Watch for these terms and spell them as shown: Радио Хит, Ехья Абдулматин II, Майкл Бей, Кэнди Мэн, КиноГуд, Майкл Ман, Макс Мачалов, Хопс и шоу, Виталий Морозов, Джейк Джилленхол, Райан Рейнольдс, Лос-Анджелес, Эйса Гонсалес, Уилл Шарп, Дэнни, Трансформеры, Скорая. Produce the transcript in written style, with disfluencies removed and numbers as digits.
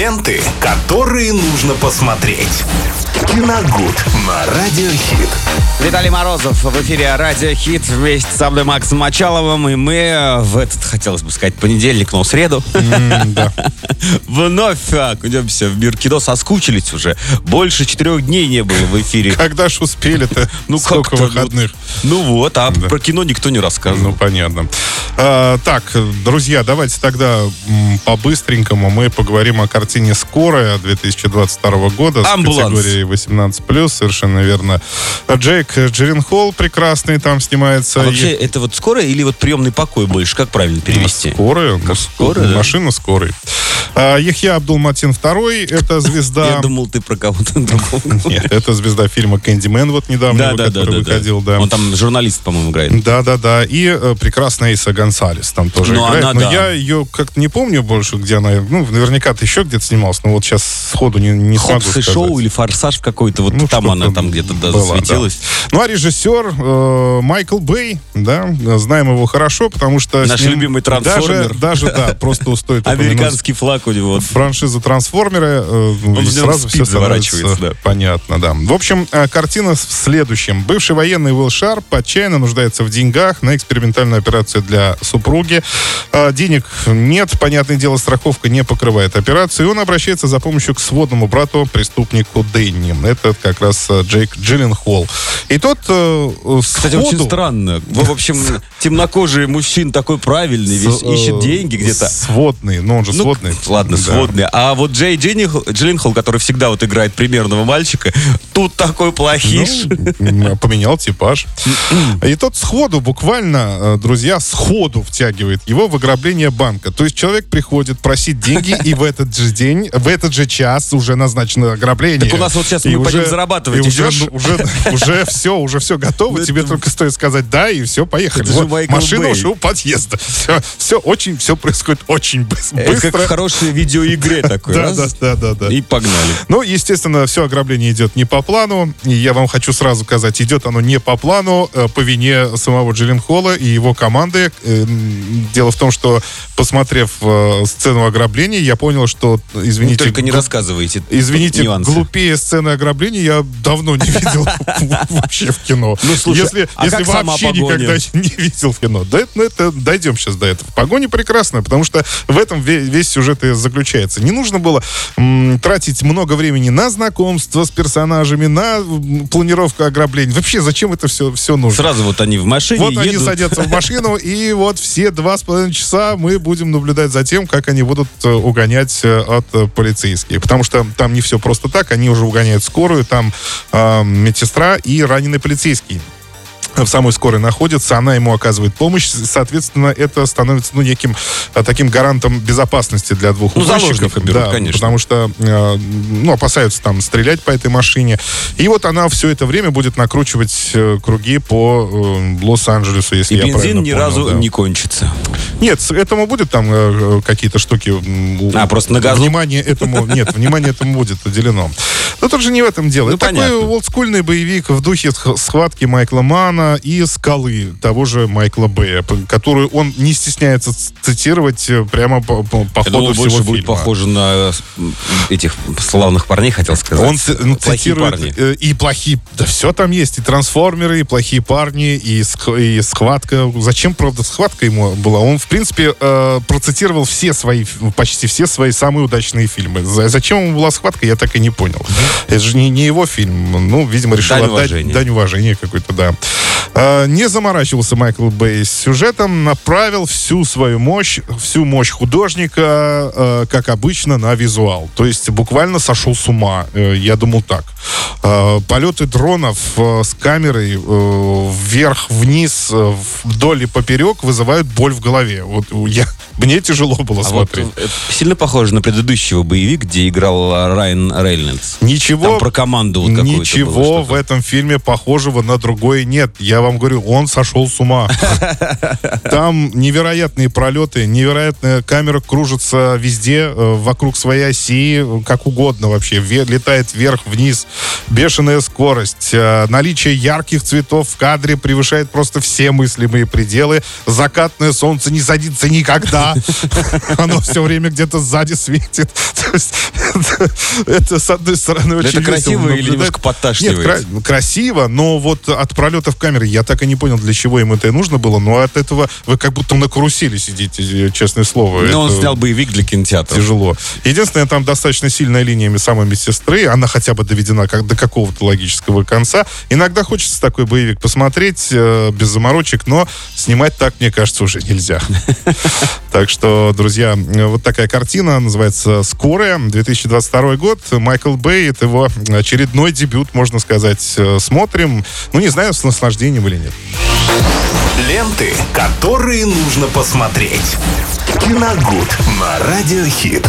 ленты, которые нужно посмотреть. КиноГуд на Радио Хит. Виталий Морозов в эфире Радио Хит вместе со мной Максом Мачаловым. И мы в этот, хотелось бы сказать, понедельник, но среду вновь окунемся в мир кино. Соскучились уже. Больше 4 дней не было в эфире. Когда ж успели-то? Ну, сколько выходных? Ну вот, а про кино никто не рассказывал. Ну, понятно. Так, друзья, давайте тогда по-быстренькому мы поговорим о картине «Скорая» 2022 года. Амбуланс. С категорией 18+, совершенно верно. Джейк Джилленхол прекрасный там снимается. А вообще, это вот «Скорая» или вот «Приемный покой» больше? Как правильно перевести? «Скорая». Ну, «Скорая», да. Машина «Скорой». Ехья Абдулматин II, это звезда... Я думал, ты про кого-то другого. Нет, это звезда фильма «Кэнди Мэн» вот недавно, который выходил. Он там журналист, по-моему, играет. Да-да-да. И прекрасная Эйса Гонсалес там тоже играет. Но я ее как-то не помню больше, где она... Ну, наверняка ты еще где-то снималась, но вот сейчас сходу не смогу сказать. «Хопс и шоу» или «Форсаж» какой-то. Вот там она там где-то засветилась. Ну, а режиссер Майкл Бей, да, знаем его хорошо, потому что... Наш любимый «Трансформер». Даже, да, просто стоит упомянуть. Американский флаг. Вот. Франшиза «Трансформеры». Сразу все становится да. Понятно, да. В общем, картина в следующем. Бывший военный Уилл Шарп отчаянно нуждается в деньгах на экспериментальную операцию для супруги. Денег нет, понятное дело, страховка не покрывает операцию. И он обращается за помощью к сводному брату, преступнику Дэнни. Это как раз Джейк Джилленхол. И тот кстати, сходу... очень странно. В общем, темнокожий мужчина такой правильный, весь ищет деньги где-то. Сводный, но он же сводный. Ладно, да. Сводные. А вот Джей Джилленхол, который всегда вот играет примерного мальчика, тут такой плохиш. Ну, поменял типаж. И тот сходу, буквально, друзья, сходу втягивает его в ограбление банка. То есть человек приходит просить деньги, и в этот же день, в этот же час уже назначено ограбление. Так у нас вот сейчас мы пойдем зарабатывать. Уже все готово. Тебе только стоит сказать «да», и все, поехали. Машина уже у подъезда. Все происходит очень быстро. Хорошей видеоигре такой. Да. И погнали. Ну, естественно, все ограбление идет не по плану. И я вам хочу сразу сказать, идет оно не по плану по вине самого Джилленхола и его команды. Дело в том, что, посмотрев сцену ограбления, я понял, что, извините... Ну, только не рассказывайте. Извините, глупее сцены ограбления я давно не видел вообще в кино. Ну, слушай, а как сама погоня? Если вообще никогда не видел в кино. Дойдем сейчас до этого. Погоня прекрасная, потому что в этом весь сюжет и заключается. Не нужно было тратить много времени на знакомство с персонажами, на планировку ограблений. Вообще, зачем это все нужно? Сразу вот они в машине едут. Вот они садятся в машину, и вот все 2,5 часа мы будем наблюдать за тем, как они будут угонять от полицейских. Потому что там не все просто так. Они уже угоняют скорую, там медсестра и раненый полицейский. В самой скорой находится, она ему оказывает помощь. Соответственно, это становится неким таким гарантом безопасности для двух заложников. Берут, да, конечно. Потому что опасаются там стрелять по этой машине. И вот она все это время будет накручивать круги по Лос-Анджелесу, если я правильно понял. И бензин ни разу не кончится. Нет, этому будет там какие-то штуки. Просто на газу? Внимание этому будет уделено. Но тут же не в этом дело. Это такой олдскульный боевик в духе схватки Майкла Мана и «Скалы» того же Майкла Бэя, которую он не стесняется цитировать прямо по ходу всего фильма. Будет похоже на этих славных парней, хотел сказать. Он цитирует парни. И плохие... Да все там есть. И «Трансформеры», и «Плохие парни», и «Схватка». Зачем, правда, «Схватка» ему была? Он, в принципе, процитировал почти все свои самые удачные фильмы. Зачем ему была «Схватка», я так и не понял. Это же не его фильм. Ну, видимо, решил отдать дань уважения какой-то, да. Не заморачивался Майкл Бей с сюжетом, направил всю мощь художника, как обычно, на визуал. То есть буквально сошел с ума, я думал так. Полеты дронов с камерой вверх-вниз, вдоль и поперек вызывают боль в голове. Вот мне тяжело было смотреть. Вот, сильно похоже на предыдущего боевик, где играл Райан Рейнольдс. Там про команду вот какую-то. Ничего в этом фильме похожего на другое нет. Я вам говорю, он сошел с ума. Там невероятные пролеты, невероятная камера кружится везде, вокруг своей оси, как угодно вообще. Летает вверх-вниз. Бешеная скорость. Наличие ярких цветов в кадре превышает просто все мыслимые пределы. Закатное солнце не садится никогда. да, оно все время где-то сзади светит. То есть, это, с одной стороны, очень весело. Это красиво или немножко подташнивает? Нет, красиво, но вот от пролетов камеры я так и не понял, для чего им это и нужно было, но от этого вы как будто на карусели сидите, честное слово. Но он снял боевик для кинотеатра. Тяжело. Единственное, там достаточно сильная линия самой медсестры, она хотя бы доведена до какого-то логического конца. Иногда хочется такой боевик посмотреть без заморочек, но снимать так, мне кажется, уже нельзя. Так что, друзья, вот такая картина, называется «Скорая», 2022 год, Майкл Бей, это его очередной дебют, можно сказать. Смотрим, ну не знаю, с наслаждением или нет. Ленты, которые нужно посмотреть. «КиноГуд» на Радио Хит.